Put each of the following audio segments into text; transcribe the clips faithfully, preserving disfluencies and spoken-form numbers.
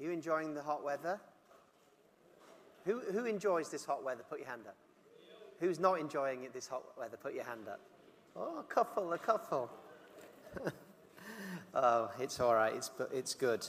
Are you enjoying the hot weather? Who, who enjoys this hot weather? Put your hand up. Who's not enjoying it this hot weather? Put your hand up. Oh, a couple, a couple. Oh, it's all right. It's, it's good.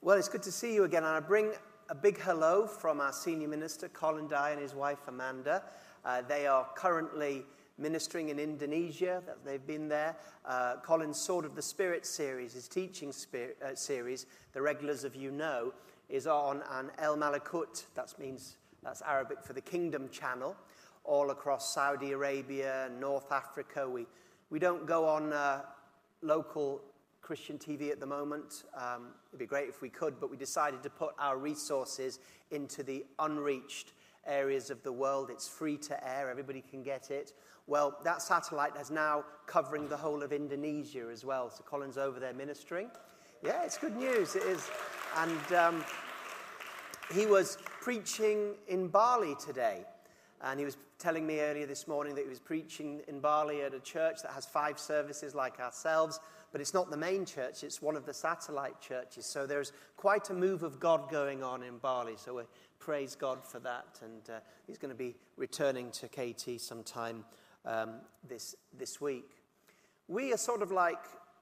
Well, it's good to see you again. And I bring a big hello from our senior minister, Colin Dye, and his wife, Amanda. Uh, they are currently ministering in Indonesia. They've been there. Uh, Colin's Sword of the Spirit series, his teaching spirit, uh, series, the regulars of you know, is on an El Malikut. That means that's Arabic for the Kingdom Channel, all across Saudi Arabia, North Africa. We we don't go on uh, local Christian T V at the moment. Um, it'd be great if we could, but we decided to put our resources into the unreached areas of the world. It's free to air. Everybody can get it. Well, that satellite is now covering the whole of Indonesia as well. So Colin's over there ministering. Yeah, it's good news. It is. And um, he was preaching in Bali today. And he was telling me earlier this morning that he was preaching in Bali at a church that has five services like ourselves. But it's not the main church, it's one of the satellite churches. So there's quite a move of God going on in Bali. So we praise God for that. And uh, he's going to be returning to K T sometime um, this, this week. We are sort of like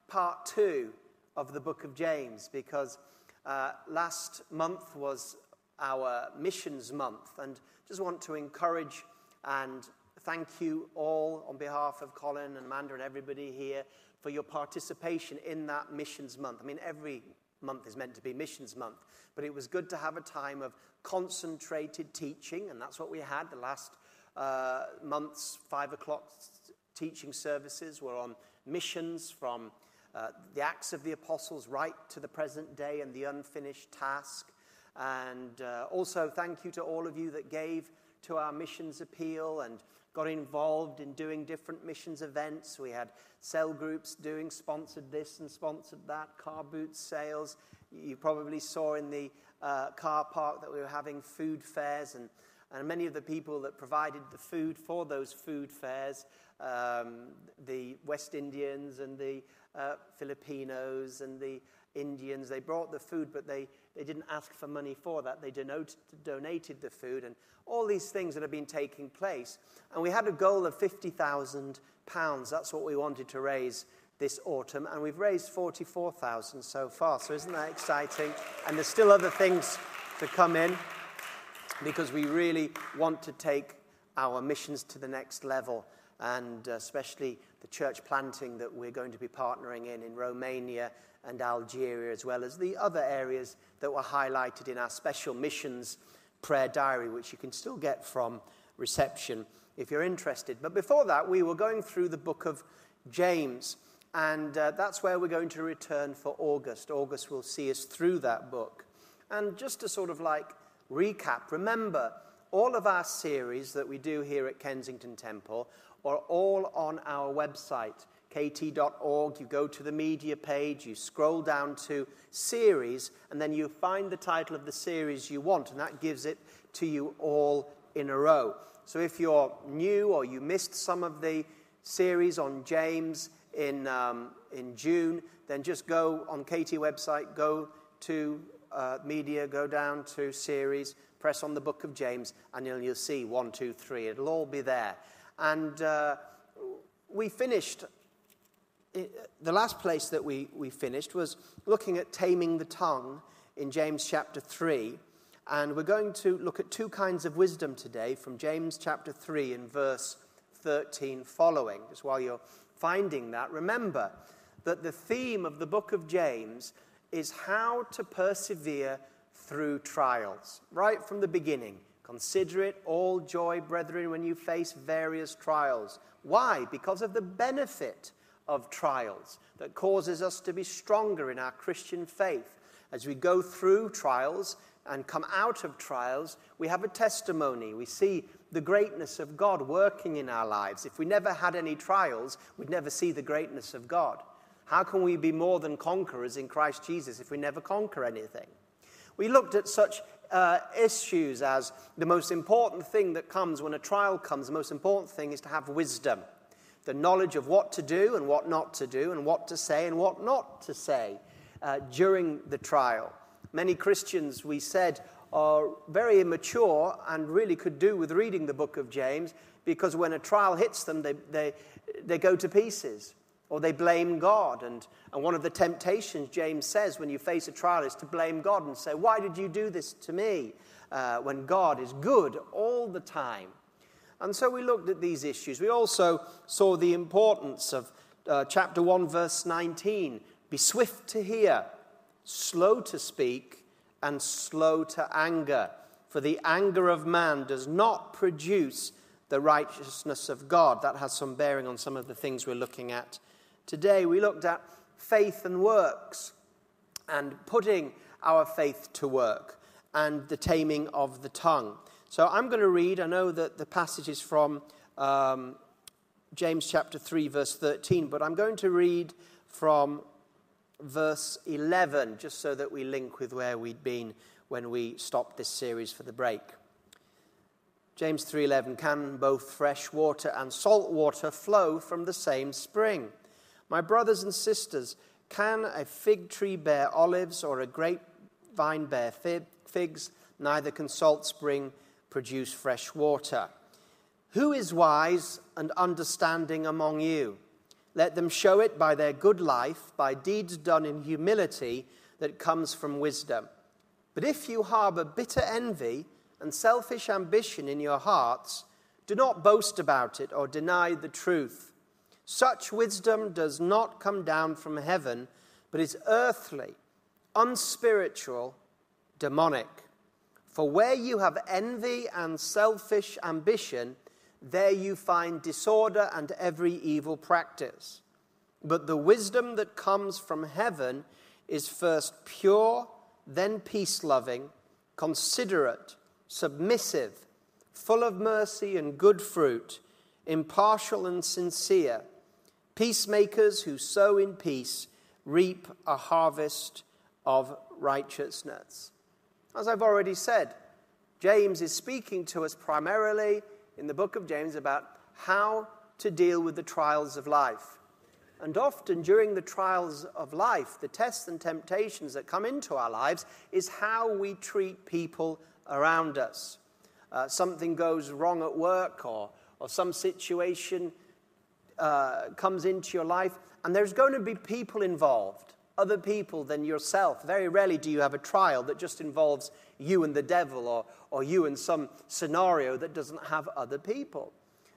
part two of the book of James, because uh, last month was our missions month. And just want to encourage and thank you all on behalf of Colin and Amanda and everybody here for your participation in that missions month. I mean, every month is meant to be missions month, but it was good to have a time of concentrated teaching, and that's what we had. The last uh, month's five o'clock teaching services were on missions, from uh, the Acts of the Apostles right to the present day and the unfinished task. And uh, also thank you to all of you that gave to our missions appeal and got involved in doing different missions events. We had cell groups doing sponsored this and sponsored that, car boot sales. You probably saw in the uh, car park that we were having food fairs, and, and many of the people that provided the food for those food fairs, um, the West Indians and the uh, Filipinos and the Indians, they brought the food, but they, they didn't ask for money for that. They denoted, donated the food, and all these things that have been taking place. And we had a goal of fifty thousand pounds. That's what we wanted to raise this autumn, and we've raised forty-four thousand so far. So isn't that exciting? And there's still other things to come in, because we really want to take our missions to the next level, and especially the church planting that we're going to be partnering in in Romania and Algeria, as well as the other areas that were highlighted in our special missions prayer diary, which you can still get from reception if you're interested. But before that, we were going through the book of James, and uh, that's where we're going to return for August. August will see us through that book. And just to sort of like recap, remember, all of our series that we do here at Kensington Temple are all on our website, k t dot org. You go to the media page, you scroll down to series, and then you find the title of the series you want, and that gives it to you all in a row. So if you're new or you missed some of the series on James in, um, in June, then just go on K T website, go to uh, media, go down to series, press on the book of James, and you'll, you'll see one, two, three. It'll all be there. And uh, we finished, the last place that we, we finished was looking at taming the tongue in James chapter three. And we're going to look at two kinds of wisdom today from James chapter three and verse thirteen following. Just while you're finding that, remember that the theme of the book of James is how to persevere through trials, right from the beginning. Consider it all joy, brethren, when you face various trials. Why? Because of the benefit of trials that causes us to be stronger in our Christian faith. As we go through trials and come out of trials, we have a testimony. We see the greatness of God working in our lives. If we never had any trials, we'd never see the greatness of God. How can we be more than conquerors in Christ Jesus if we never conquer anything? We looked at such Uh, issues as the most important thing that comes when a trial comes, the most important thing is to have wisdom, the knowledge of what to do and what not to do, and what to say and what not to say. uh, during the trial. Many Christians, we said, are very immature and really could do with reading the book of James, because when a trial hits them, they, they, they go to pieces, or they blame God. And, and one of the temptations, James says, when you face a trial is to blame God and say, why did you do this to me? Uh, when God is good all the time. And so we looked at these issues. We also saw the importance of uh, chapter one, verse nineteen. Be swift to hear, slow to speak, and slow to anger. For the anger of man does not produce the righteousness of God. That has some bearing on some of the things we're looking at today. We looked at faith and works, and putting our faith to work, and the taming of the tongue. So I'm going to read, I know that the passage is from um, James chapter three, verse thirteen, but I'm going to read from verse eleven, just so that we link with where we'd been when we stopped this series for the break. James three eleven, can both fresh water and salt water flow from the same spring? My brothers and sisters, can a fig tree bear olives or a grapevine bear figs? Neither can salt spring produce fresh water. Who is wise and understanding among you? Let them show it by their good life, by deeds done in humility that comes from wisdom. But if you harbor bitter envy and selfish ambition in your hearts, do not boast about it or deny the truth. Such wisdom does not come down from heaven, but is earthly, unspiritual, demonic. For where you have envy and selfish ambition, there you find disorder and every evil practice. But the wisdom that comes from heaven is first pure, then peace-loving, considerate, submissive, full of mercy and good fruit, impartial and sincere. Peacemakers who sow in peace reap a harvest of righteousness. As I've already said, James is speaking to us primarily in the book of James about how to deal with the trials of life. And often during the trials of life, the tests and temptations that come into our lives is how we treat people around us. Uh, something goes wrong at work, or, or some situation uh, comes into your life, and there's going to be people involved. Other people than yourself. Very rarely do you have a trial that just involves you and the devil, or, or you in some scenario that doesn't have other people.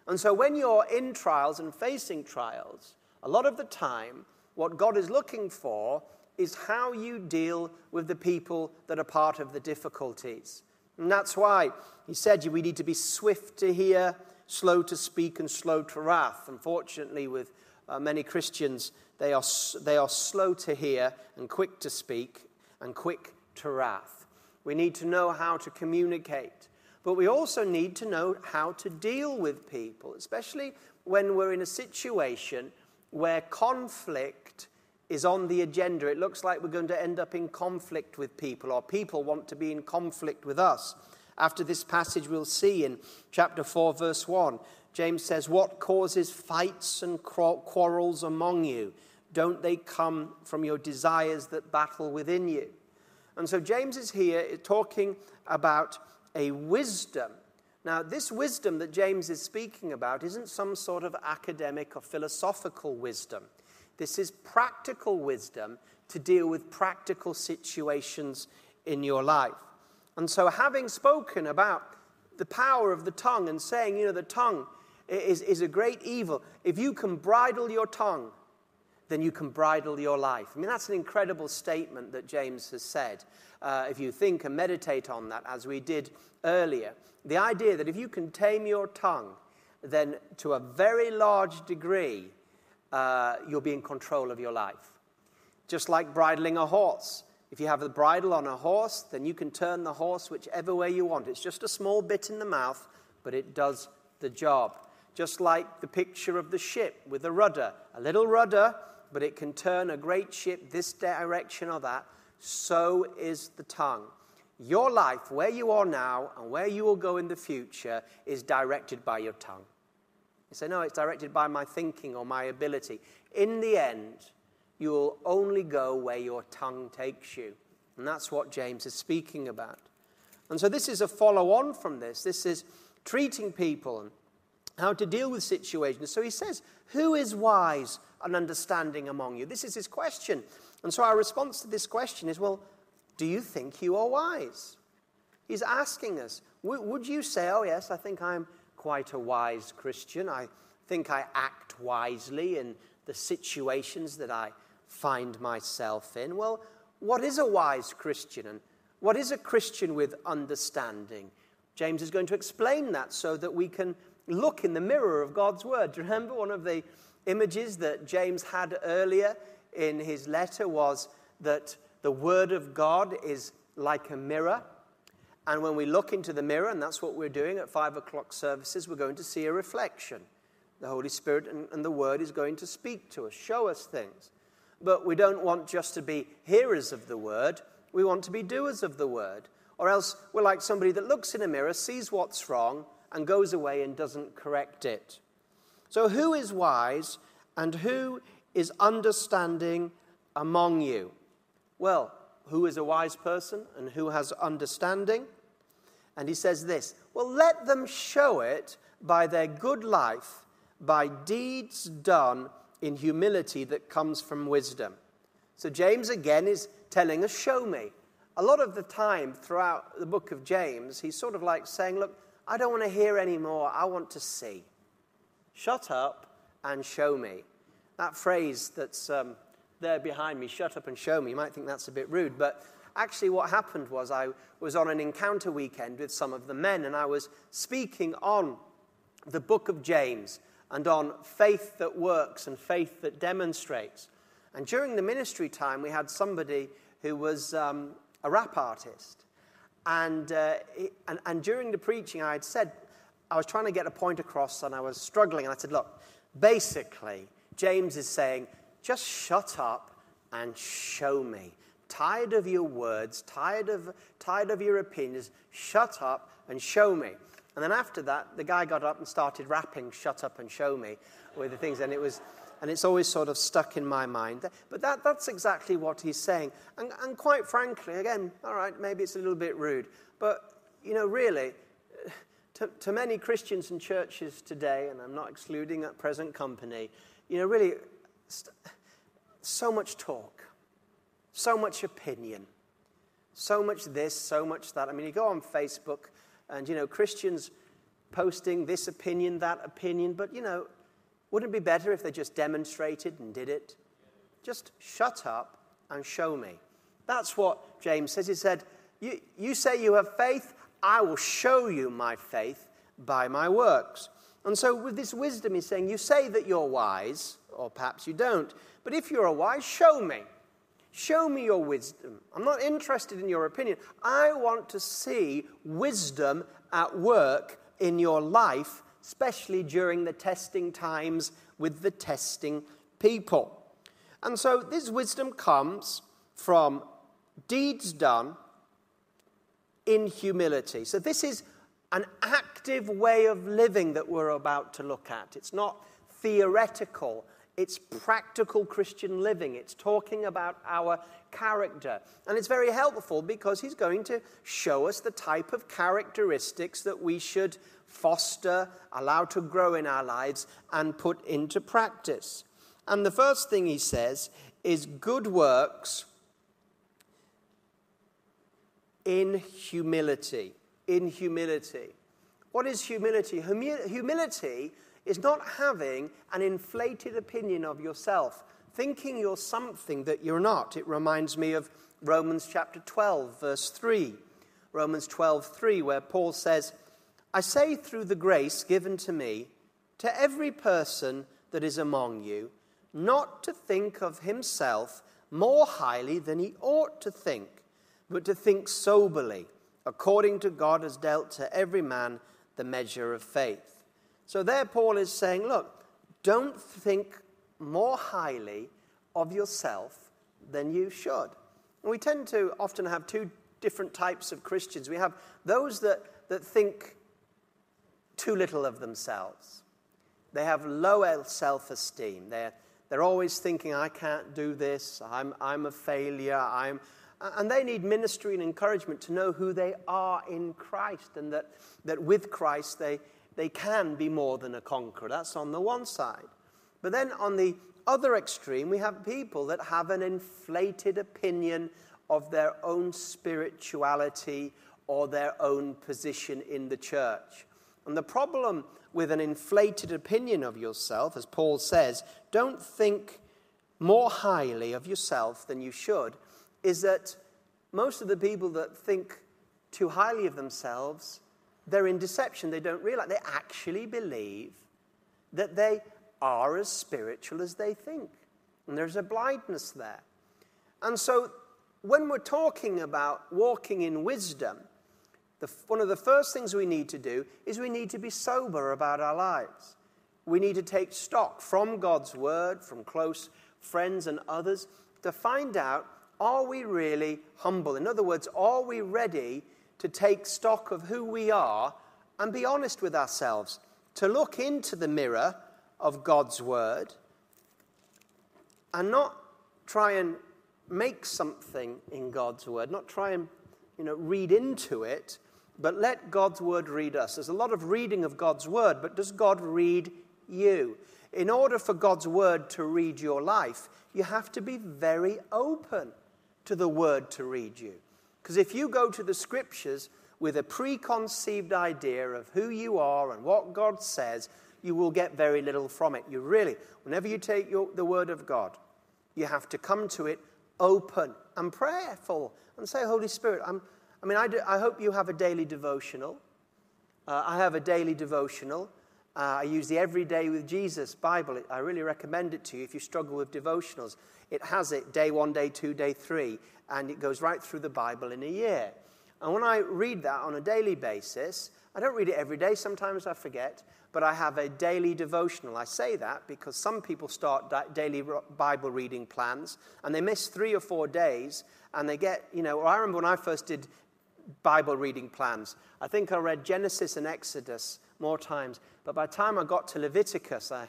And so when you're in trials and facing trials, a lot of the time what God is looking for is how you deal with the people that are part of the difficulties. And that's why he said we need to be swift to hear, slow to speak, and slow to wrath. Unfortunately, with uh, many Christians, They are, they are slow to hear and quick to speak and quick to wrath. We need to know how to communicate. But we also need to know how to deal with people, especially when we're in a situation where conflict is on the agenda. It looks like we're going to end up in conflict with people, or people want to be in conflict with us. After this passage, we'll see in chapter four, verse one, James says, what causes fights and quarrels among you? Don't they come from your desires that battle within you? And so James is here talking about a wisdom. Now, this wisdom that James is speaking about isn't some sort of academic or philosophical wisdom. This is practical wisdom to deal with practical situations in your life. And so, having spoken about the power of the tongue and saying, you know, the tongue Is, is a great evil. If you can bridle your tongue, then you can bridle your life. I mean, that's an incredible statement that James has said. Uh, if you think and meditate on that, as we did earlier, the idea that if you can tame your tongue, then to a very large degree, uh, you'll be in control of your life. Just like bridling a horse. If you have the bridle on a horse, then you can turn the horse whichever way you want. It's just a small bit in the mouth, but it does the job. Just like the picture of the ship with a rudder. A little rudder, but it can turn a great ship this direction or that. So is the tongue. Your life, where you are now and where you will go in the future, is directed by your tongue. You say, no, it's directed by my thinking or my ability. In the end, you'll only go where your tongue takes you. And that's what James is speaking about. And so this is a follow-on from this. This is treating people and how to deal with situations. So he says, who is wise and understanding among you? This is his question. And so our response to this question is, well, do you think you are wise? He's asking us, would you say, oh yes, I think I'm quite a wise Christian. I think I act wisely in the situations that I find myself in. Well, what is a wise Christian? And what is a Christian with understanding? James is going to explain that so that we can look in the mirror of God's word. Do you remember one of the images that James had earlier in his letter was that the word of God is like a mirror. And when we look into the mirror, and that's what we're doing at five o'clock services, we're going to see a reflection. The Holy Spirit and, and the Word is going to speak to us, show us things. But we don't want just to be hearers of the Word. We want to be doers of the Word. Or else we're like somebody that looks in a mirror, sees what's wrong, and goes away and doesn't correct it. So who is wise and who is understanding among you? Well, who is a wise person and who has understanding? And he says this, well, let them show it by their good life, by deeds done in humility that comes from wisdom. So James again is telling us, show me. A lot of the time throughout the book of James, he's sort of like saying, look, I don't want to hear anymore. I want to see. Shut up and show me. That phrase that's um, there behind me, shut up and show me. You might think that's a bit rude, but actually what happened was I was on an encounter weekend with some of the men, and I was speaking on the book of James and on faith that works and faith that demonstrates. And during the ministry time, we had somebody who was um, a rap artist. And, uh, he, and, and during the preaching, I had said, I was trying to get a point across, and I was struggling. And I said, look, basically, James is saying, just shut up and show me. Tired of your words, tired of, tired of your opinions, shut up and show me. And then after that, the guy got up and started rapping, shut up and show me, with the things. And it was, and it's always sort of stuck in my mind. But that, that's exactly what he's saying. And, and quite frankly, again, all right, maybe it's a little bit rude. But, you know, really, to, to many Christians and churches today, and I'm not excluding at present company, you know, really, st- so much talk, so much opinion, so much this, so much that. I mean, you go on Facebook, and, you know, Christians posting this opinion, that opinion. But, you know, wouldn't it be better if they just demonstrated and did it? Just shut up and show me. That's what James says. He said, you, you say you have faith, I will show you my faith by my works. And so with this wisdom, he's saying, you say that you're wise, or perhaps you don't. But if you're wise, show me. Show me your wisdom. I'm not interested in your opinion. I want to see wisdom at work in your life, especially during the testing times with the testing people. And so this wisdom comes from deeds done in humility. So this is an active way of living that we're about to look at. It's not theoretical. It's practical Christian living. It's talking about our character. And it's very helpful because he's going to show us the type of characteristics that we should foster, allow to grow in our lives, and put into practice. And the first thing he says is good works in humility. In humility. What is humility? Humi- humility is not having an inflated opinion of yourself, thinking you're something that you're not. It reminds me of Romans chapter twelve, verse three. Romans twelve, three, where Paul says, I say through the grace given to me, to every person that is among you, not to think of himself more highly than he ought to think, but to think soberly, according to God has dealt to every man the measure of faith. So there Paul is saying, look, don't think more highly of yourself than you should. And we tend to often have two different types of Christians. We have those that, that think too little of themselves. They have low self-esteem. They're, They're always thinking, I can't do this, I'm, I'm a failure, I'm... And they need ministry and encouragement to know who they are in Christ, and that, that with Christ they, they can be more than a conqueror. That's on the one side. But then on the other extreme, we have people that have an inflated opinion of their own spirituality or their own position in the church. And the problem with an inflated opinion of yourself, as Paul says, don't think more highly of yourself than you should, is that most of the people that think too highly of themselves, they're in deception. They don't realize. They actually believe that they are as spiritual as they think. And there's a blindness there. And so when we're talking about walking in wisdom, the, one of the first things we need to do is we need to be sober about our lives. We need to take stock from God's word, from close friends and others, to find out, are we really humble? In other words, are we ready to take stock of who we are and be honest with ourselves? To look into the mirror of God's word and not try and make something in God's word, not try and, you know, read into it, but let God's word read us. There's a lot of reading of God's word, but does God read you? In order for God's word to read your life, you have to be very open to the word to read you. Because if you go to the scriptures with a preconceived idea of who you are and what God says, you will get very little from it. You really, whenever you take your, the word of God, you have to come to it open and prayerful and say, Holy Spirit, I'm, I mean, I, do, I hope you have a daily devotional. Uh, I have a daily devotional. Uh, I use the Every Day with Jesus Bible. I really recommend it to you if you struggle with devotionals. It has it day one, day two, day three, and it goes right through the Bible in a year. And when I read that on a daily basis, I don't read it every day. Sometimes I forget, but I have a daily devotional. I say that because some people start daily Bible reading plans, and they miss three or four days, and they get, you know, I remember when I first did Bible reading plans, I think I read Genesis and Exodus more times, but by the time I got to Leviticus, I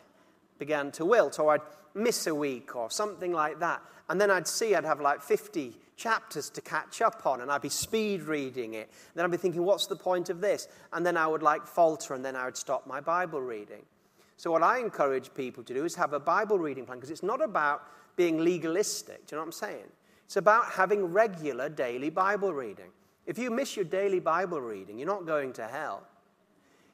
began to wilt, or I'd miss a week or something like that, and then I'd see I'd have like fifty chapters to catch up on, and I'd be speed reading it, and then I'd be thinking, what's the point of this? And then I would like falter, and then I would stop my Bible reading. So what I encourage people to do is have a Bible reading plan, because it's not about being legalistic, do you know what I'm saying? It's about having regular daily Bible reading. If you miss your daily Bible reading, you're not going to hell.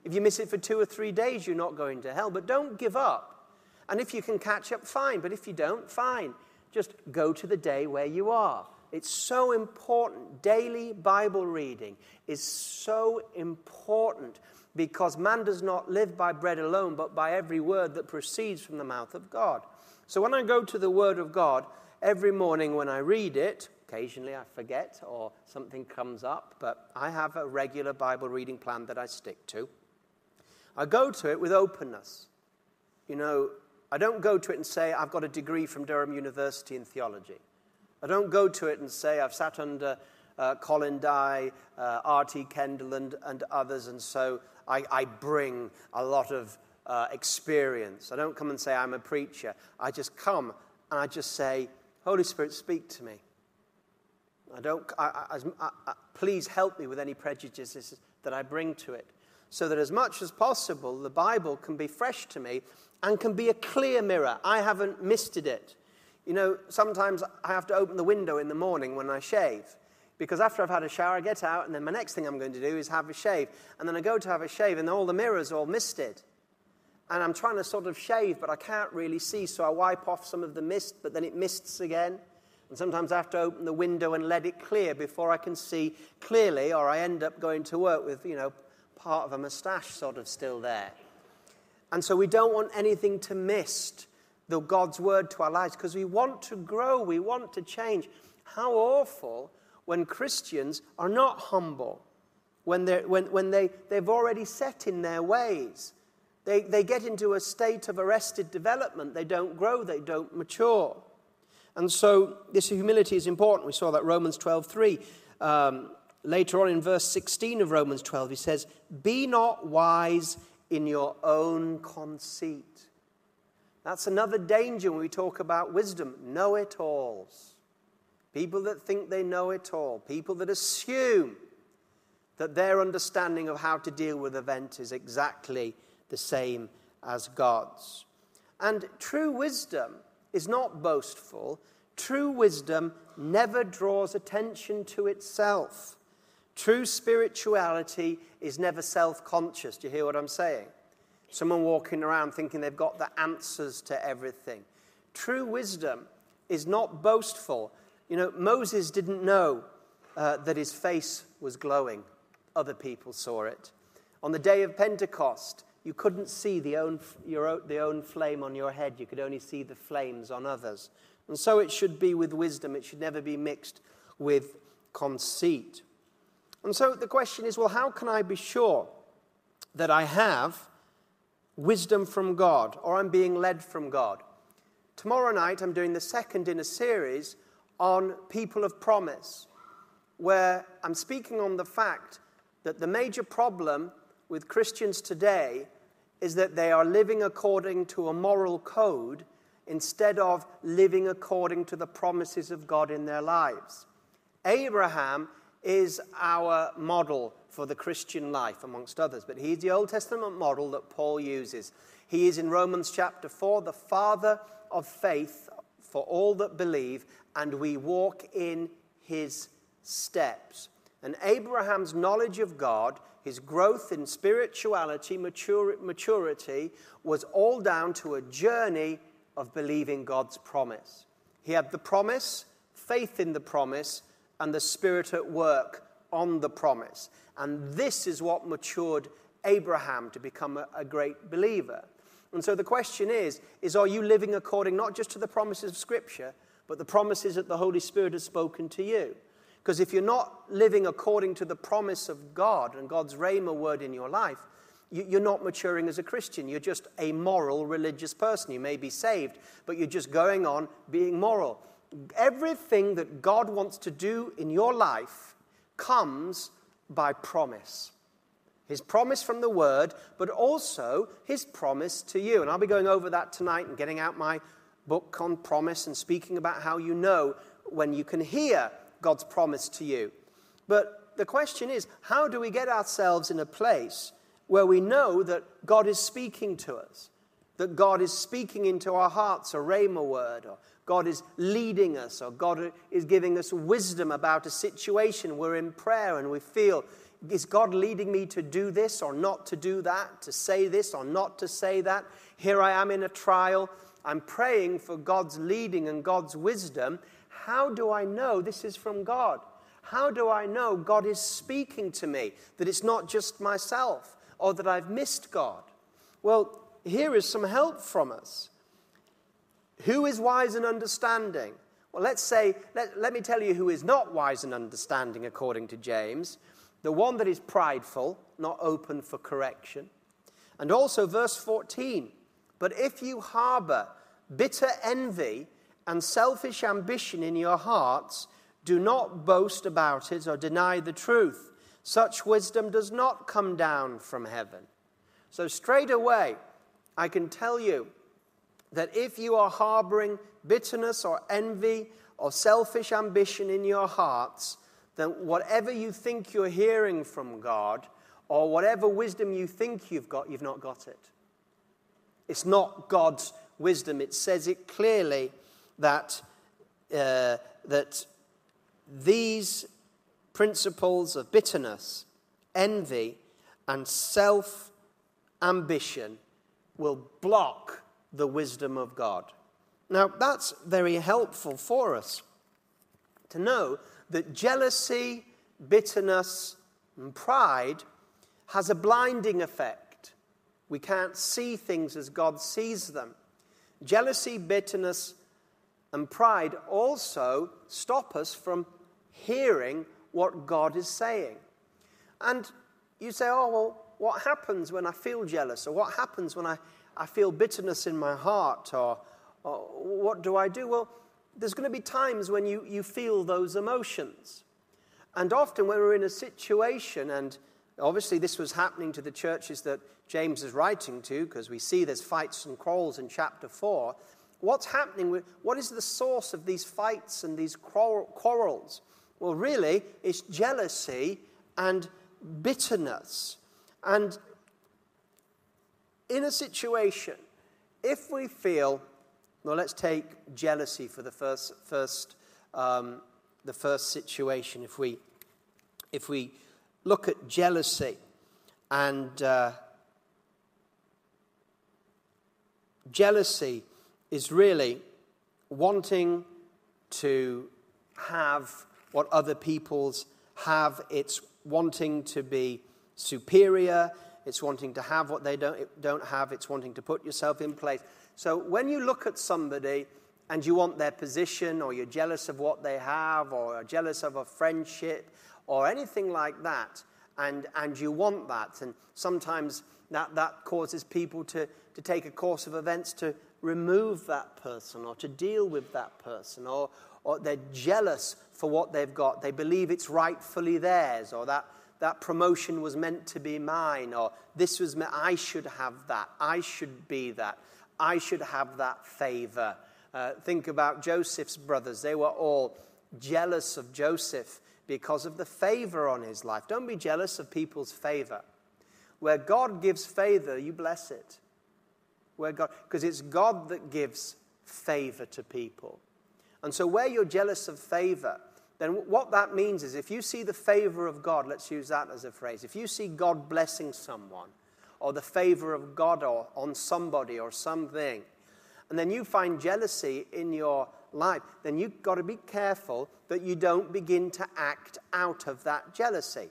If you miss it for two or three days, you're not going to hell. But don't give up. And if you can catch up, fine. But if you don't, fine. Just go to the day where you are. It's so important. Daily Bible reading is so important because man does not live by bread alone, but by every word that proceeds from the mouth of God. So when I go to the Word of God, every morning when I read it, occasionally I forget or something comes up, but I have a regular Bible reading plan that I stick to. I go to it with openness. You know, I don't go to it and say, I've got a degree from Durham University in theology. I don't go to it and say, I've sat under uh, Colin Dye, uh, R T Kendall, and, and others, and so I, I bring a lot of uh, experience. I don't come and say, I'm a preacher. I just come and I just say, Holy Spirit, speak to me. I don't. I, I, I, I, please help me with any prejudices that I bring to it, so that as much as possible, the Bible can be fresh to me and can be a clear mirror. I haven't misted it. You know, sometimes I have to open the window in the morning when I shave, because after I've had a shower, I get out, and then my next thing I'm going to do is have a shave. And then I go to have a shave, and all the mirrors are all misted. And I'm trying to sort of shave, but I can't really see, so I wipe off some of the mist, but then it mists again. And sometimes I have to open the window and let it clear before I can see clearly, or I end up going to work with, you know, part of a moustache sort of still there. And so we don't want anything to mist the God's word to our lives, because we want to grow, we want to change. How awful when Christians are not humble, when, when, when they, they've already set in their ways. They, they get into a state of arrested development. They don't grow, they don't mature. And so this humility is important. We saw that Romans twelve three. Um, later on in verse sixteen of Romans twelve, he says, be not wise in your own conceit. That's another danger when we talk about wisdom. Know-it-alls. People that think they know it all. People that assume that their understanding of how to deal with events is exactly the same as God's. And true wisdom is not boastful. True wisdom never draws attention to itself. True spirituality is never self-conscious. Do you hear what I'm saying? Someone walking around thinking they've got the answers to everything. True wisdom is not boastful. You know, Moses didn't know uh, that his face was glowing. Other people saw it. On the day of Pentecost, you couldn't see the own, your own, the own flame on your head. You could only see the flames on others. And so it should be with wisdom. It should never be mixed with conceit. And so the question is, well, how can I be sure that I have wisdom from God or I'm being led from God? Tomorrow night I'm doing the second in a series on people of promise, where I'm speaking on the fact that the major problem with Christians today is that they are living according to a moral code instead of living according to the promises of God in their lives. Abraham is our model for the Christian life, amongst others. But he's the Old Testament model that Paul uses. He is, in Romans chapter four, the father of faith for all that believe, and we walk in his steps. And Abraham's knowledge of God, his growth in spirituality, mature, maturity, was all down to a journey of believing God's promise. He had the promise, faith in the promise, and the Spirit at work on the promise. And this is what matured Abraham to become a, a great believer. And so the question is, is are you living according not just to the promises of Scripture, but the promises that the Holy Spirit has spoken to you? Because if you're not living according to the promise of God and God's rhema word in your life, you, you're not maturing as a Christian. You're just a moral religious person. You may be saved, but you're just going on being moral. Everything that God wants to do in your life comes by promise. His promise from the Word, but also His promise to you. And I'll be going over that tonight and getting out my book on promise and speaking about how you know when you can hear God's promise to you. But the question is, how do we get ourselves in a place where we know that God is speaking to us? That God is speaking into our hearts, a rhema word, or God is leading us, or God is giving us wisdom about a situation. We're in prayer and we feel, is God leading me to do this or not to do that, to say this or not to say that? Here I am in a trial. I'm praying for God's leading and God's wisdom. How do I know this is from God? How do I know God is speaking to me, that it's not just myself or that I've missed God? Well, here is some help from us. Who is wise and understanding? Well, let's say, let, let me tell you who is not wise and understanding, according to James. The one that is prideful, not open for correction. And also verse fourteen, but if you harbor bitter envy and selfish ambition in your hearts, do not boast about it or deny the truth. Such wisdom does not come down from heaven. So straight away, I can tell you that if you are harboring bitterness or envy or selfish ambition in your hearts, then whatever you think you're hearing from God or whatever wisdom you think you've got, you've not got it. It's not God's wisdom. It says it clearly that, uh, that these principles of bitterness, envy, and self-ambition will block the wisdom of God. Now, that's very helpful for us to know that jealousy, bitterness, and pride has a blinding effect. We can't see things as God sees them. Jealousy, bitterness, and pride also stop us from hearing what God is saying. And you say, oh, well, what happens when I feel jealous? Or what happens when I, I feel bitterness in my heart? Or, or what do I do? Well, there's going to be times when you, you feel those emotions. And often when we're in a situation and Obviously, this was happening to the churches that James is writing to, because we see there's fights and quarrels in chapter four. What's happening? With, what is the source of these fights and these quarrels? Well, really, it's jealousy and bitterness. And in a situation, if we feel, well, let's take jealousy for the first, first, um, the first situation. If we, if we look at jealousy, and uh, jealousy is really wanting to have what other people's have. It's wanting to be superior. It's wanting to have what they don't, don't have. It's wanting to put yourself in place. So when you look at somebody and you want their position, or you're jealous of what they have, or are jealous of a friendship, or anything like that, and, and you want that, and sometimes that, that causes people to, to take a course of events to remove that person, or to deal with that person, or, or they're jealous for what they've got. They believe it's rightfully theirs, or that, that promotion was meant to be mine, or this was me- I should have that, I should be that, I should have that favor. Uh, think about Joseph's brothers. They were all jealous of Joseph because of the favor on his life. Don't be jealous of people's favor. Where God gives favor, you bless it. Where God, because it's God that gives favor to people. And so where you're jealous of favor, then what that means is if you see the favor of God, let's use that as a phrase, if you see God blessing someone, or the favor of God or on somebody or something, and then you find jealousy in your life, then you've got to be careful that you don't begin to act out of that jealousy.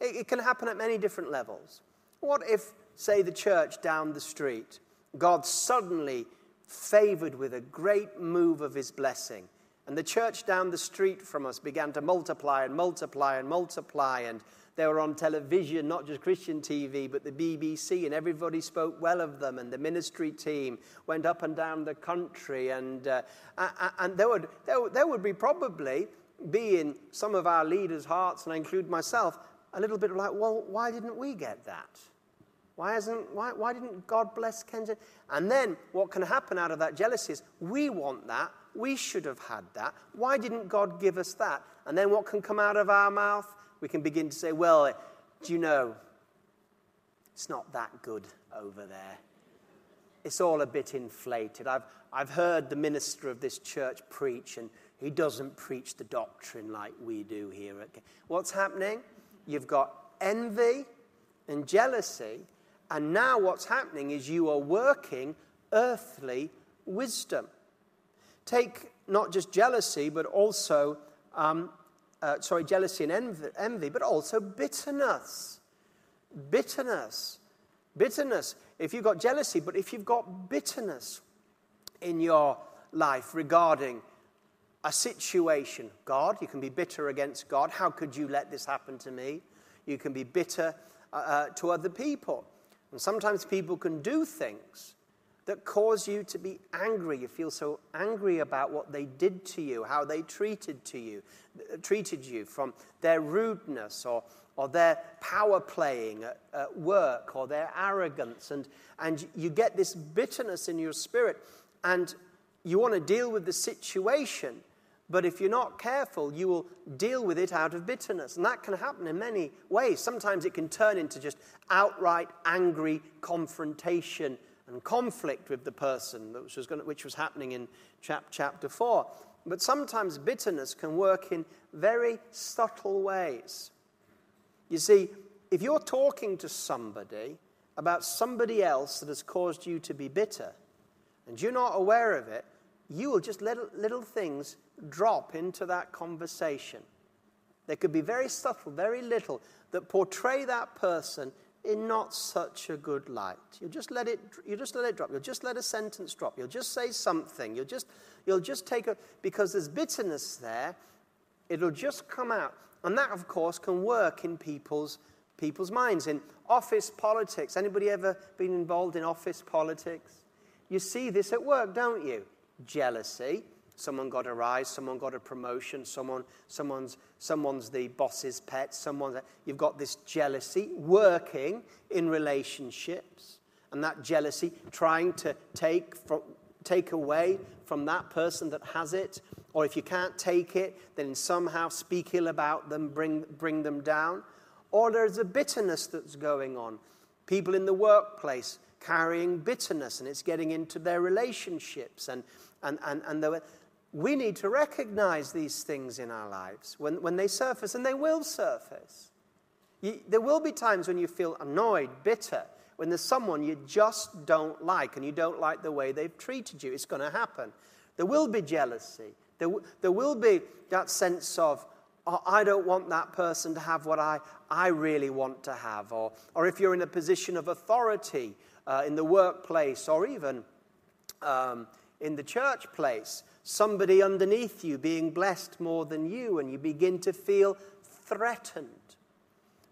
It, it can happen at many different levels. What if, say, the church down the street, God suddenly favored with a great move of his blessing, and the church down the street from us began to multiply and multiply and multiply, and they were on television, not just Christian T V, but the B B C, and everybody spoke well of them, and the ministry team went up and down the country, and uh, and there would there would be probably be in some of our leaders' hearts, and I include myself, a little bit of like, well, why didn't we get that? Why hasn't why why didn't God bless Kensington? And then what can happen out of that jealousy is we want that, we should have had that. Why didn't God give us that? And then what can come out of our mouth? We can begin to say, well, do you know, it's not that good over there. It's all a bit inflated. I've, I've heard the minister of this church preach, and he doesn't preach the doctrine like we do here. What's happening? You've got envy and jealousy, and now what's happening is you are working earthly wisdom. Take not just jealousy, but also um, Uh, sorry, jealousy and envy, envy, but also bitterness. Bitterness. Bitterness. If you've got jealousy, but if you've got bitterness in your life regarding a situation, God, you can be bitter against God. How could you let this happen to me? You can be bitter uh, uh, to other people. And sometimes people can do things that cause you to be angry. You feel so angry about what they did to you, how they treated to you, treated you from their rudeness, or, or their power playing at, at work, or their arrogance. And, and you get this bitterness in your spirit, and you want to deal with the situation, but if you're not careful, you will deal with it out of bitterness. And that can happen in many ways. Sometimes it can turn into just outright angry confrontation and conflict with the person, which was, going to, which was happening in chap, chapter four. But sometimes bitterness can work in very subtle ways. You see, if you're talking to somebody about somebody else that has caused you to be bitter, and you're not aware of it, you will just let little things drop into that conversation. They could be very subtle, very little, that portray that person in not such a good light. You just let it. You just let it drop. You'll just let a sentence drop. You'll just say something. You'll just. You'll just take a because there's bitterness there. It'll just come out, and that, of course, can work in people's people's minds. In office politics, anybody ever been involved in office politics? You see this at work, don't you? Jealousy, Someone got a rise, someone got a promotion, someone, someone's, someone's the boss's pet, someone's, you've got this jealousy working in relationships, and that jealousy trying to take, from, take away from that person that has it, or if you can't take it, then somehow speak ill about them, bring, bring them down. Or there's a bitterness that's going on. People in the workplace carrying bitterness, and it's getting into their relationships, and and and, and the, we need to recognize these things in our lives when, when they surface, and they will surface. You, there will be times when you feel annoyed, bitter, when there's someone you just don't like, and you don't like the way they've treated you. It's going to happen. There will be jealousy. There, w- there will be that sense of, oh, I don't want that person to have what I, I really want to have. Or, or if you're in a position of authority uh, in the workplace, or even um, in the church place, somebody underneath you being blessed more than you, and you begin to feel threatened.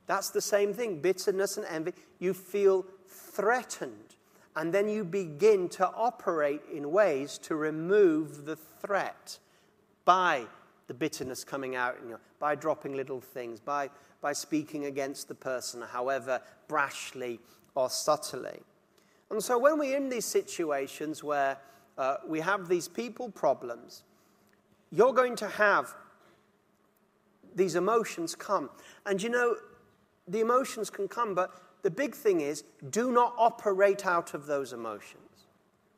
That's the same thing, bitterness and envy. You feel threatened, and then you begin to operate in ways to remove the threat by the bitterness coming out in you, by dropping little things, by, by speaking against the person, however brashly or subtly. And so when we're in these situations where uh, we have these people problems, you're going to have these emotions come. And you know, the emotions can come, but the big thing is, do not operate out of those emotions.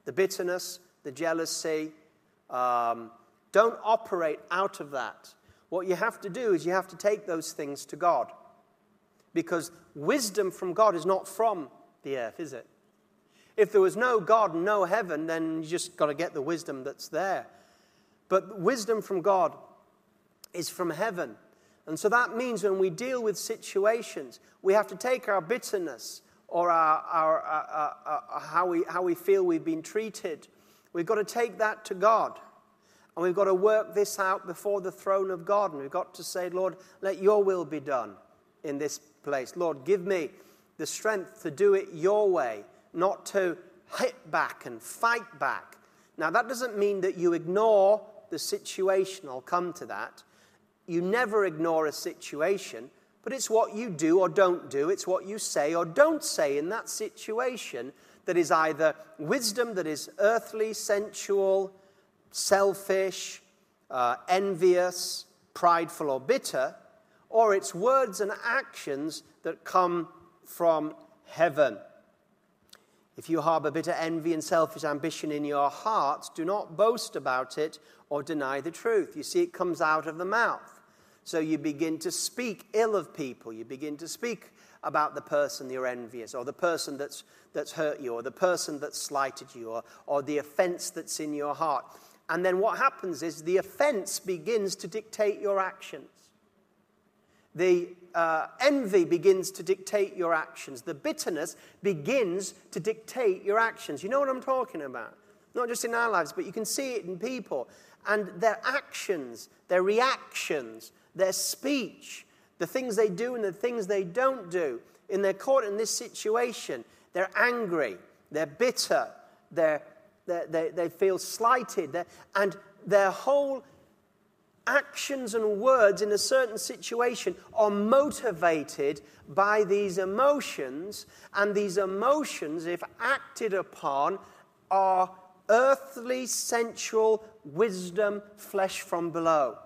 The bitterness, the jealousy, um, don't operate out of that. What you have to do is you have to take those things to God, because wisdom from God is not from the earth, is it? If there was no God and no heaven, then you just got to get the wisdom that's there. But wisdom from God is from heaven. And so that means when we deal with situations, we have to take our bitterness or our, our, our, our, our, our how we how we feel we've been treated. We've got to take that to God. And we've got to work this out before the throne of God. And we've got to say, Lord, let your will be done in this place. Lord, give me the strength to do it your way, not to hit back and fight back. Now, that doesn't mean that you ignore the situation. I'll come to that. You never ignore a situation, but it's what you do or don't do. It's what you say or don't say in that situation that is either wisdom that is earthly, sensual, selfish, uh, envious, prideful, or bitter, or it's words and actions that come from heaven. If you harbor bitter envy and selfish ambition in your hearts, do not boast about it or deny the truth. You see, it comes out of the mouth. So you begin to speak ill of people. You begin to speak about the person you're envious, or the person that's that's hurt you, or the person that's slighted you, or, or the offense that's in your heart. And then what happens is the offense begins to dictate your actions. The uh, envy begins to dictate your actions. The bitterness begins to dictate your actions. You know what I'm talking about? Not just in our lives, but you can see it in people. And their actions, their reactions, their speech, the things they do and the things they don't do. In their court, in this situation, they're angry, they're bitter, they're, they're, they they feel slighted, and their whole actions and words in a certain situation are motivated by these emotions, and these emotions, if acted upon, are earthly, sensual, wisdom, flesh from below.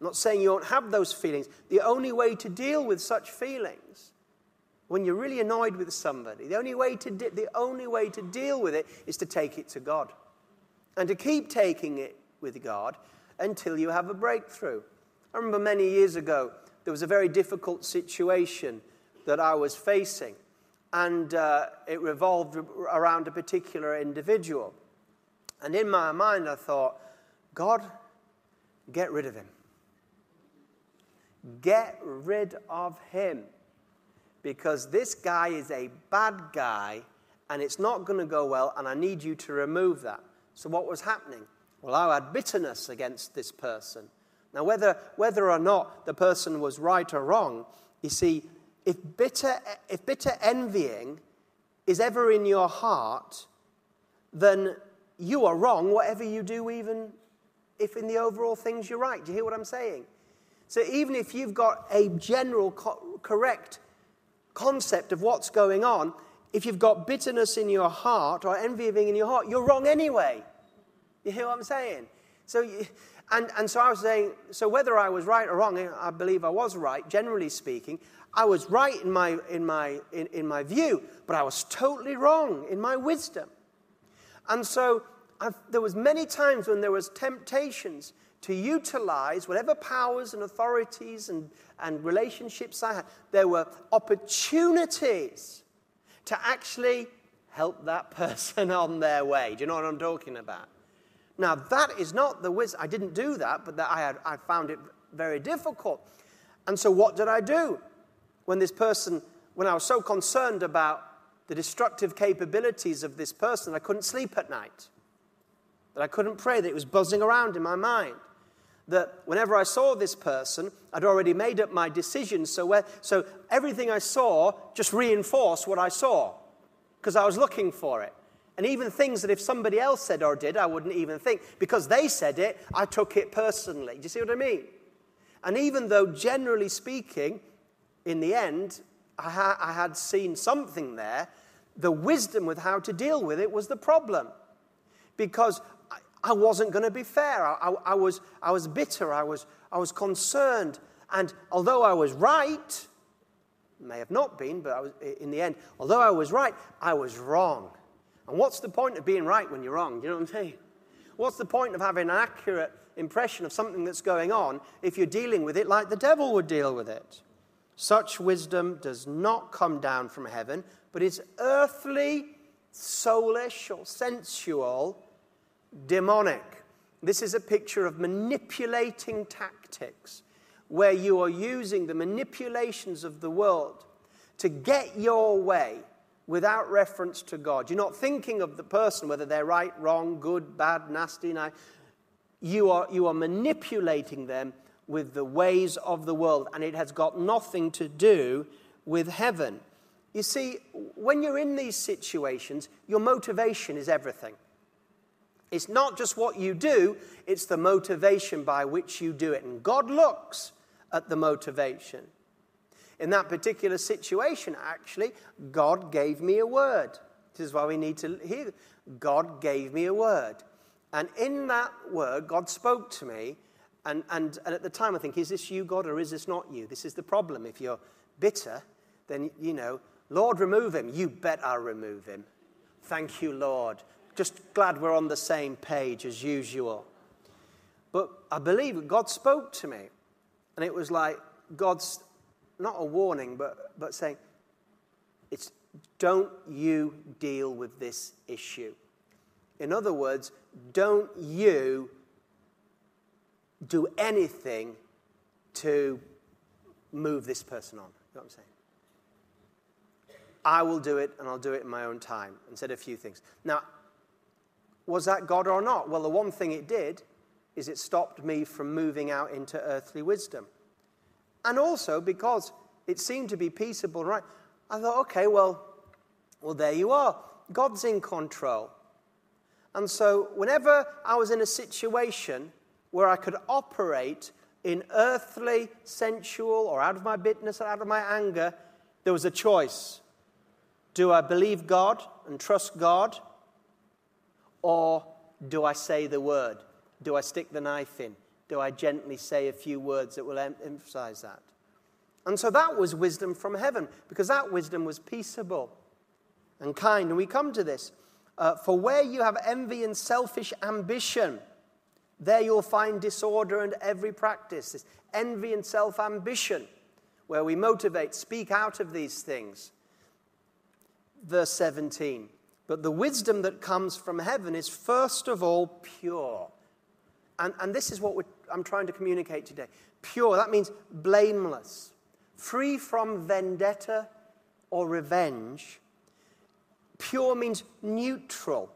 I'm not saying you don't have those feelings. The only way to deal with such feelings, when you're really annoyed with somebody, the only way to de- the only way to deal with it is to take it to God, and to keep taking it with God until you have a breakthrough. I remember many years ago there was a very difficult situation that I was facing, and uh, it revolved around a particular individual. And in my mind, I thought, God, get rid of him. Get rid of him, because this guy is a bad guy, and it's not going to go well, and I need you to remove that. So what was happening? Well, I had bitterness against this person. Now, whether whether or not the person was right or wrong, you see, if bitter if bitter envying is ever in your heart, then you are wrong, whatever you do even if in the overall things you're right. Do you hear what I'm saying? So even if you've got a general co- correct concept of what's going on, if you've got bitterness in your heart or envy being in your heart, you're wrong anyway. You hear what I'm saying? So, and, and so I was saying, so whether I was right or wrong, I believe I was right, generally speaking. I was right in my, in my, in, in my view, but I was totally wrong in my wisdom. And so I've, there was many times when there was temptations to utilize whatever powers and authorities and, and relationships I had. There were opportunities to actually help that person on their way. Do you know what I'm talking about? Now, that is not the wisdom. I didn't do that, but that I, had, I found it very difficult. And so what did I do? When this person, when I was so concerned about the destructive capabilities of this person, I couldn't sleep at night, that I couldn't pray, that it was buzzing around in my mind, that whenever I saw this person, I'd already made up my decisions, so where, so everything I saw just reinforced what I saw, because I was looking for it. And even things that if somebody else said or did, I wouldn't even think. Because they said it, I took it personally. Do you see what I mean? And even though, generally speaking, in the end, I, ha- I had seen something there, the wisdom with how to deal with it was the problem. Because I, I wasn't going to be fair. I, I, I, was, I was bitter. I was, I was concerned. And although I was right, may have not been, but I was, in the end, although I was right, I was wrong. And what's the point of being right when you're wrong? You know what I'm saying? What's the point of having an accurate impression of something that's going on if you're dealing with it like the devil would deal with it? Such wisdom does not come down from heaven, but is earthly, soulish, or sensual, demonic. This is a picture of manipulating tactics, where you are using the manipulations of the world to get your way without reference to God. You're not thinking of the person, whether they're right, wrong, good, bad, nasty, nice. You are, you are manipulating them with the ways of the world, and it has got nothing to do with heaven. You see, when you're in these situations, your motivation is everything. It's not just what you do, it's the motivation by which you do it. And God looks at the motivation. In that particular situation, actually, God gave me a word. This is why we need to hear. God gave me a word. And in that word, God spoke to me. And, and, and at the time, I think, is this you, God, or is this not you? This is the problem. If you're bitter, then, you know, Lord, remove him. You bet I'll remove him. Thank you, Lord. Just glad we're on the same page as usual. But I believe God spoke to me. And it was like God's, not a warning, but, but saying, it's don't you deal with this issue. In other words, don't you do anything to move this person on. You know what I'm saying? I will do it, and I'll do it in my own time, and said a few things. Now, was that God or not? Well, the one thing it did is it stopped me from moving out into earthly wisdom. And also, because it seemed to be peaceable, right? I thought, okay, well, well, there you are. God's in control. And so whenever I was in a situation where I could operate in earthly, sensual, or out of my bitterness, or out of my anger, there was a choice. Do I believe God and trust God? Or do I say the word? Do I stick the knife in? Do I gently say a few words that will em- emphasize that? And so that was wisdom from heaven, because that wisdom was peaceable and kind. And we come to this. Uh, for where you have envy and selfish ambition, there you'll find disorder and every practice. This envy and self-ambition, where we motivate, speak out of these things. Verse seventeen. But the wisdom that comes from heaven is first of all pure. And, and this is what we're, I'm trying to communicate today. Pure, that means blameless, free from vendetta or revenge. Pure means neutral,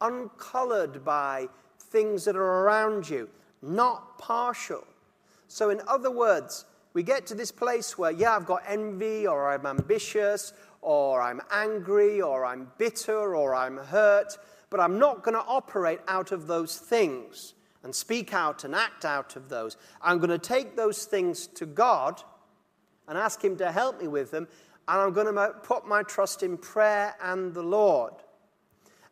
uncolored by things that are around you, not partial. So in other words, we get to this place where, yeah, I've got envy, or I'm ambitious, or I'm angry, or I'm bitter, or I'm hurt, but I'm not going to operate out of those things. and speak out and act out of those. I'm going to take those things to God and ask him to help me with them, and I'm going to put my trust in prayer and the Lord.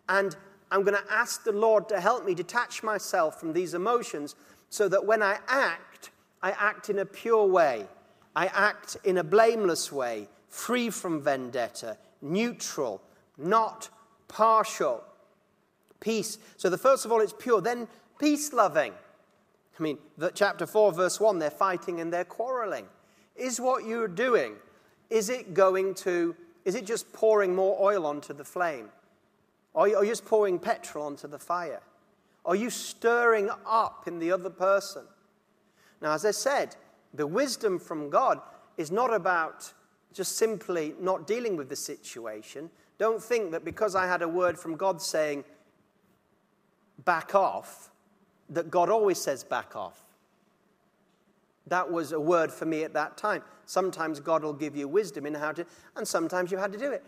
And I'm going to ask the Lord to help me detach myself from these emotions so that when I act, I act in a pure way. I act in a blameless way, free from vendetta, neutral, not partial. Peace. So the first of all, it's pure. Then peace-loving. I mean, the, chapter four, verse one, they're fighting and they're quarreling. Is what you're doing, is it going to, is it just pouring more oil onto the flame? Or are you just pouring petrol onto the fire? Are you stirring up in the other person? Now, as I said, the wisdom from God is not about just simply not dealing with the situation. Don't think that because I had a word from God saying, back off, that God always says back off. That was a word for me at that time. Sometimes God will give you wisdom in how to, and sometimes you had to do it.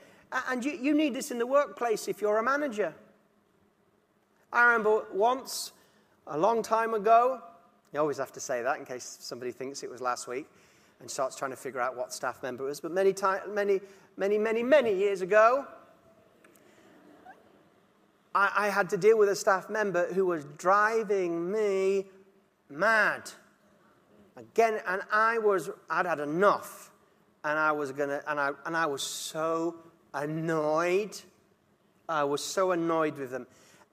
And you, you need this in the workplace if you're a manager. I remember once, a long time ago, you always have to say that in case somebody thinks it was last week and starts trying to figure out what staff member it was, but many, time, many, many, many, many years ago, I, I had to deal with a staff member who was driving me mad. Again, and I was, I'd had enough, and I was gonna, and I, and I was so annoyed. I was so annoyed with them,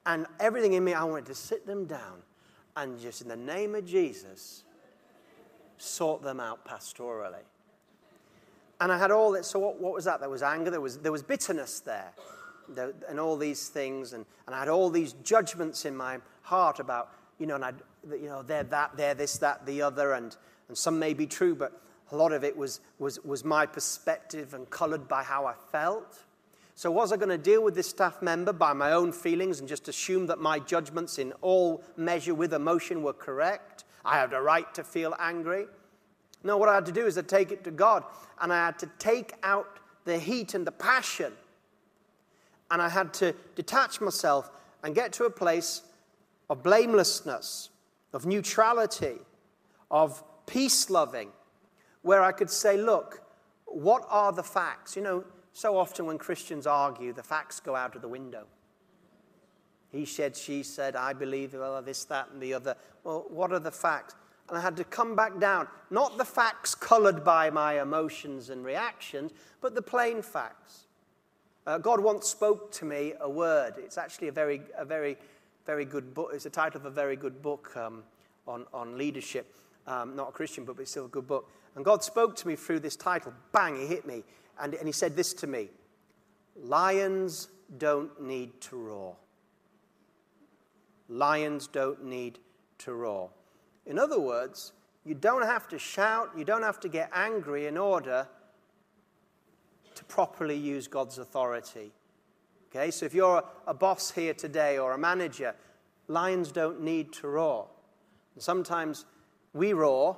and everything in me, I wanted to sit them down, and just in the name of Jesus, sort them out pastorally. And I had all that. So what, what was that? There was anger. There was there was bitterness there, there and all these things, and, and I had all these judgments in my heart about. You know, and I'd, you know, they're that, they're this, that, the other, and, and some may be true, but a lot of it was, was, was my perspective and coloured by how I felt. So was I going to deal with this staff member by my own feelings and just assume that my judgments in all measure with emotion were correct? I had a right to feel angry. No, what I had to do is I take it to God, and I had to take out the heat and the passion, and I had to detach myself and get to a place of blamelessness, of neutrality, of peace-loving, where I could say, look, what are the facts? You know, so often when Christians argue, the facts go out of the window. He said, she said, I believe, well, this, that, and the other. Well, what are the facts? And I had to come back down, not the facts colored by my emotions and reactions, but the plain facts. Uh, God once spoke to me a word. It's actually a very, a very... very good book. It's the title of a very good book um, on, on leadership. Um, not a Christian book, but it's still a good book. And God spoke to me through this title. Bang, he hit me. And, and he said this to me. Lions don't need to roar. Lions don't need to roar. In other words, you don't have to shout, you don't have to get angry in order to properly use God's authority. Okay, so if you're a boss here today or a manager, lions don't need to roar. And sometimes we roar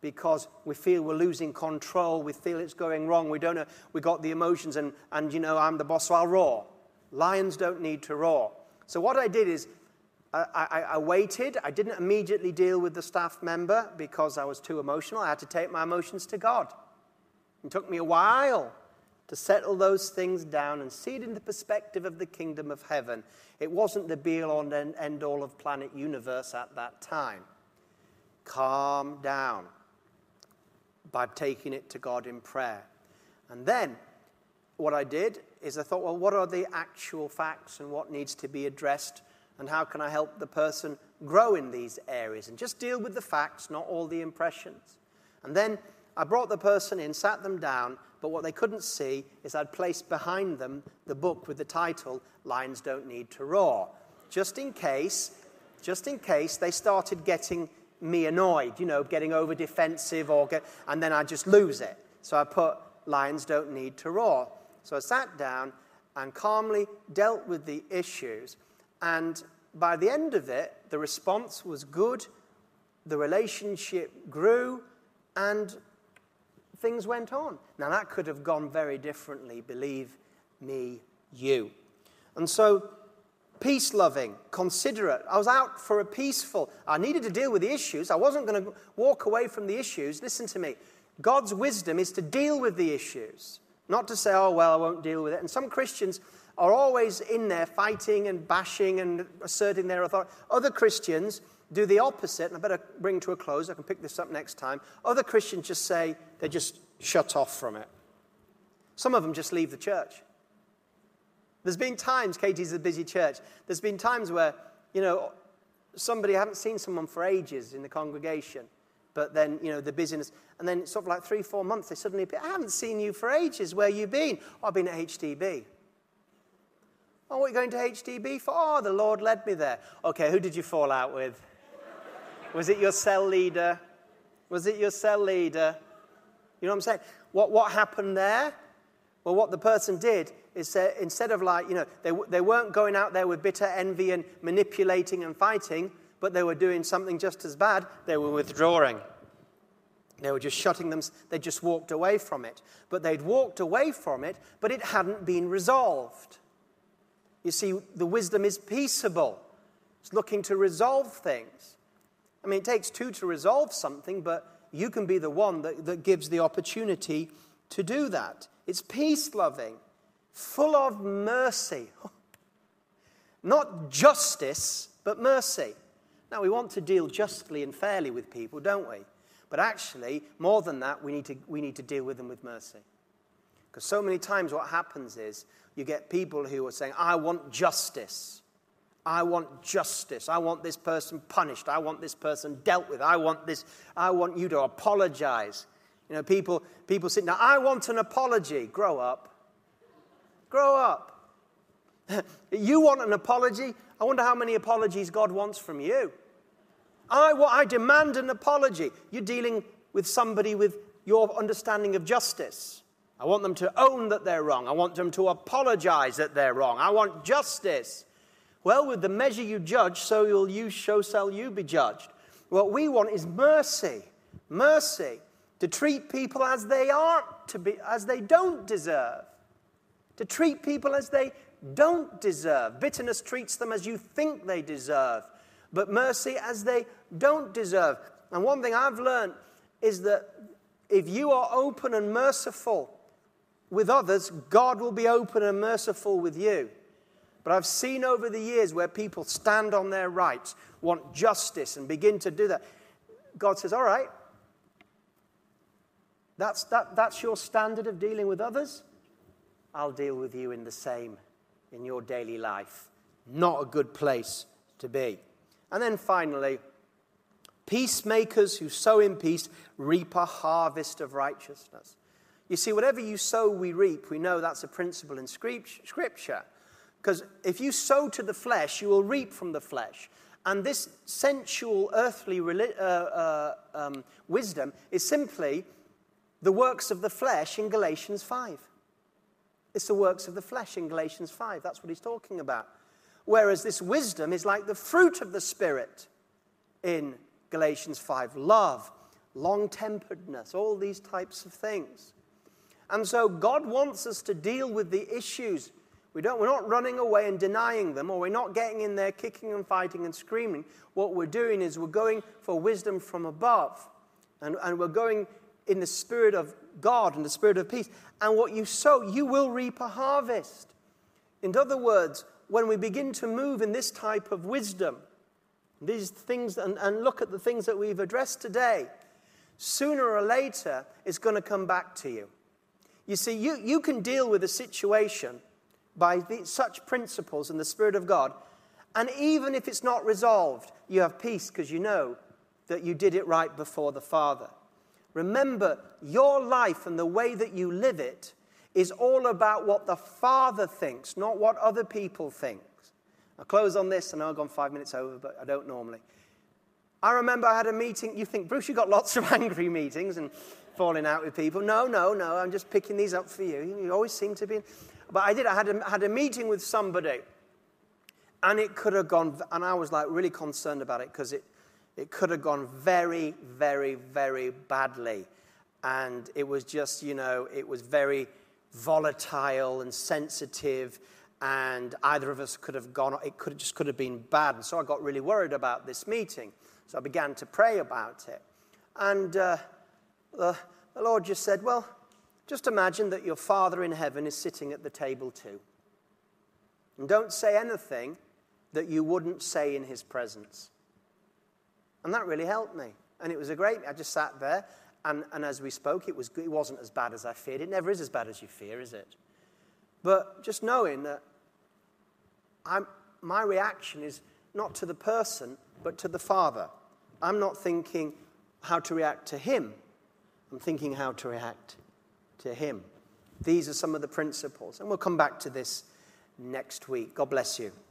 because we feel we're losing control, we feel it's going wrong, we don't know, we got the emotions and, and you know, I'm the boss, so I'll roar. Lions don't need to roar. So what I did is I, I, I waited. I didn't immediately deal with the staff member because I was too emotional. I had to take my emotions to God. It took me a while to settle those things down and see it in the perspective of the kingdom of heaven. It wasn't the be-all and end-all of planet universe at that time. Calm down by taking it to God in prayer. And then what I did is I thought, well, what are the actual facts and what needs to be addressed and how can I help the person grow in these areas? And just deal with the facts, not all the impressions. And then I brought the person in, sat them down, but what they couldn't see is I'd placed behind them the book with the title, Lions Don't Need to Roar, just in case, just in case they started getting me annoyed, you know, getting over defensive, or get, and then I just lose it. So I put, Lions Don't Need to Roar. So I sat down and calmly dealt with the issues, and by the end of it, the response was good, the relationship grew, and things went on. Now, that could have gone very differently, believe me, you. And so peace-loving, considerate. I was out for a peaceful. I needed to deal with the issues. I wasn't going to walk away from the issues. Listen to me. God's wisdom is to deal with the issues, not to say, oh, well, I won't deal with it. And some Christians are always in there fighting and bashing and asserting their authority. Other Christians do the opposite, and I better bring to a close. I can pick this up next time. Other Christians just say they just shut off from it. Some of them just leave the church. There's been times, Katie's a busy church, there's been times where, you know, somebody, I haven't seen someone for ages in the congregation, but then, you know, the busyness, and then sort of like three, four months, they suddenly appear, I haven't seen you for ages, where you been? Oh, I've been at H D B. Oh, what are you going to H D B for? Oh, the Lord led me there. Okay, who did you fall out with? Was it your cell leader? Was it your cell leader? You know what I'm saying? What, what happened there? Well, what the person did is uh, instead of like, you know, they, they weren't going out there with bitter envy and manipulating and fighting, but they were doing something just as bad. They were withdrawing. They were just shutting them. They just walked away from it. But they'd walked away from it, but it hadn't been resolved. You see, the wisdom is peaceable. It's looking to resolve things. I mean, it takes two to resolve something, but you can be the one that, that gives the opportunity to do that. It's peace-loving, full of mercy. Not justice, but mercy. Now, we want to deal justly and fairly with people, don't we? But actually, more than that, we need to, we need to deal with them with mercy. Because so many times what happens is you get people who are saying, I want justice. I want justice. I want this person punished. I want this person dealt with. I want this. I want you to apologize. You know, people, people sit now, I want an apology. Grow up. Grow up. You want an apology? I wonder how many apologies God wants from you. I, well, I demand an apology. You're dealing with somebody with your understanding of justice. I want them to own that they're wrong. I want them to apologize that they're wrong. I want justice. Well, with the measure you judge, so you'll you show, shall you be judged. What we want is mercy. Mercy. To treat people as they aren't to be, as they don't deserve. To treat people as they don't deserve. Bitterness treats them as you think they deserve, but mercy as they don't deserve. And one thing I've learned is that if you are open and merciful with others, God will be open and merciful with you. But I've seen over the years where people stand on their rights, want justice, and begin to do that. God says, all right. That's, that, that's your standard of dealing with others? I'll deal with you in the same, in your daily life. Not a good place to be. And then finally, peacemakers who sow in peace reap a harvest of righteousness. You see, whatever you sow, we reap. We know that's a principle in Scripture. Because if you sow to the flesh, you will reap from the flesh. And this sensual, earthly uh, uh, um, wisdom is simply the works of the flesh in Galatians five. It's the works of the flesh in Galatians five. That's what he's talking about. Whereas this wisdom is like the fruit of the Spirit in Galatians five. Love, long-temperedness, all these types of things. And so God wants us to deal with the issues. We don't, we're not running away and denying them, or we're not getting in there kicking and fighting and screaming. What we're doing is we're going for wisdom from above. And, and we're going in the Spirit of God and the Spirit of peace. And what you sow, you will reap a harvest. In other words, when we begin to move in this type of wisdom, these things, and, and look at the things that we've addressed today, sooner or later, it's going to come back to you. You see, you, you can deal with a situation by the, such principles in the Spirit of God, and even if it's not resolved, you have peace because you know that you did it right before the Father. Remember, your life and the way that you live it is all about what the Father thinks, not what other people think. I'll close on this. I know I've gone five minutes over, but I don't normally. I remember I had a meeting. You think, Bruce, you got lots of angry meetings and falling out with people. No, no, no. I'm just picking these up for you. You always seem to be. But I did. I had a, had a meeting with somebody, and it could have gone. And I was like really concerned about it because it. It could have gone very, very, very badly. And it was just, you know, it was very volatile and sensitive and either of us could have gone, it could, just could have been bad. And so I got really worried about this meeting. So I began to pray about it. And uh, the, the Lord just said, well, just imagine that your Father in heaven is sitting at the table too. And don't say anything that you wouldn't say in his presence. And that really helped me. And it was a great, I just sat there, and, and as we spoke, it was it wasn't as bad as I feared. It never is as bad as you fear, is it? But just knowing that I'm, my reaction is not to the person, but to the Father. I'm not thinking how to react to him. I'm thinking how to react to him. These are some of the principles. And we'll come back to this next week. God bless you.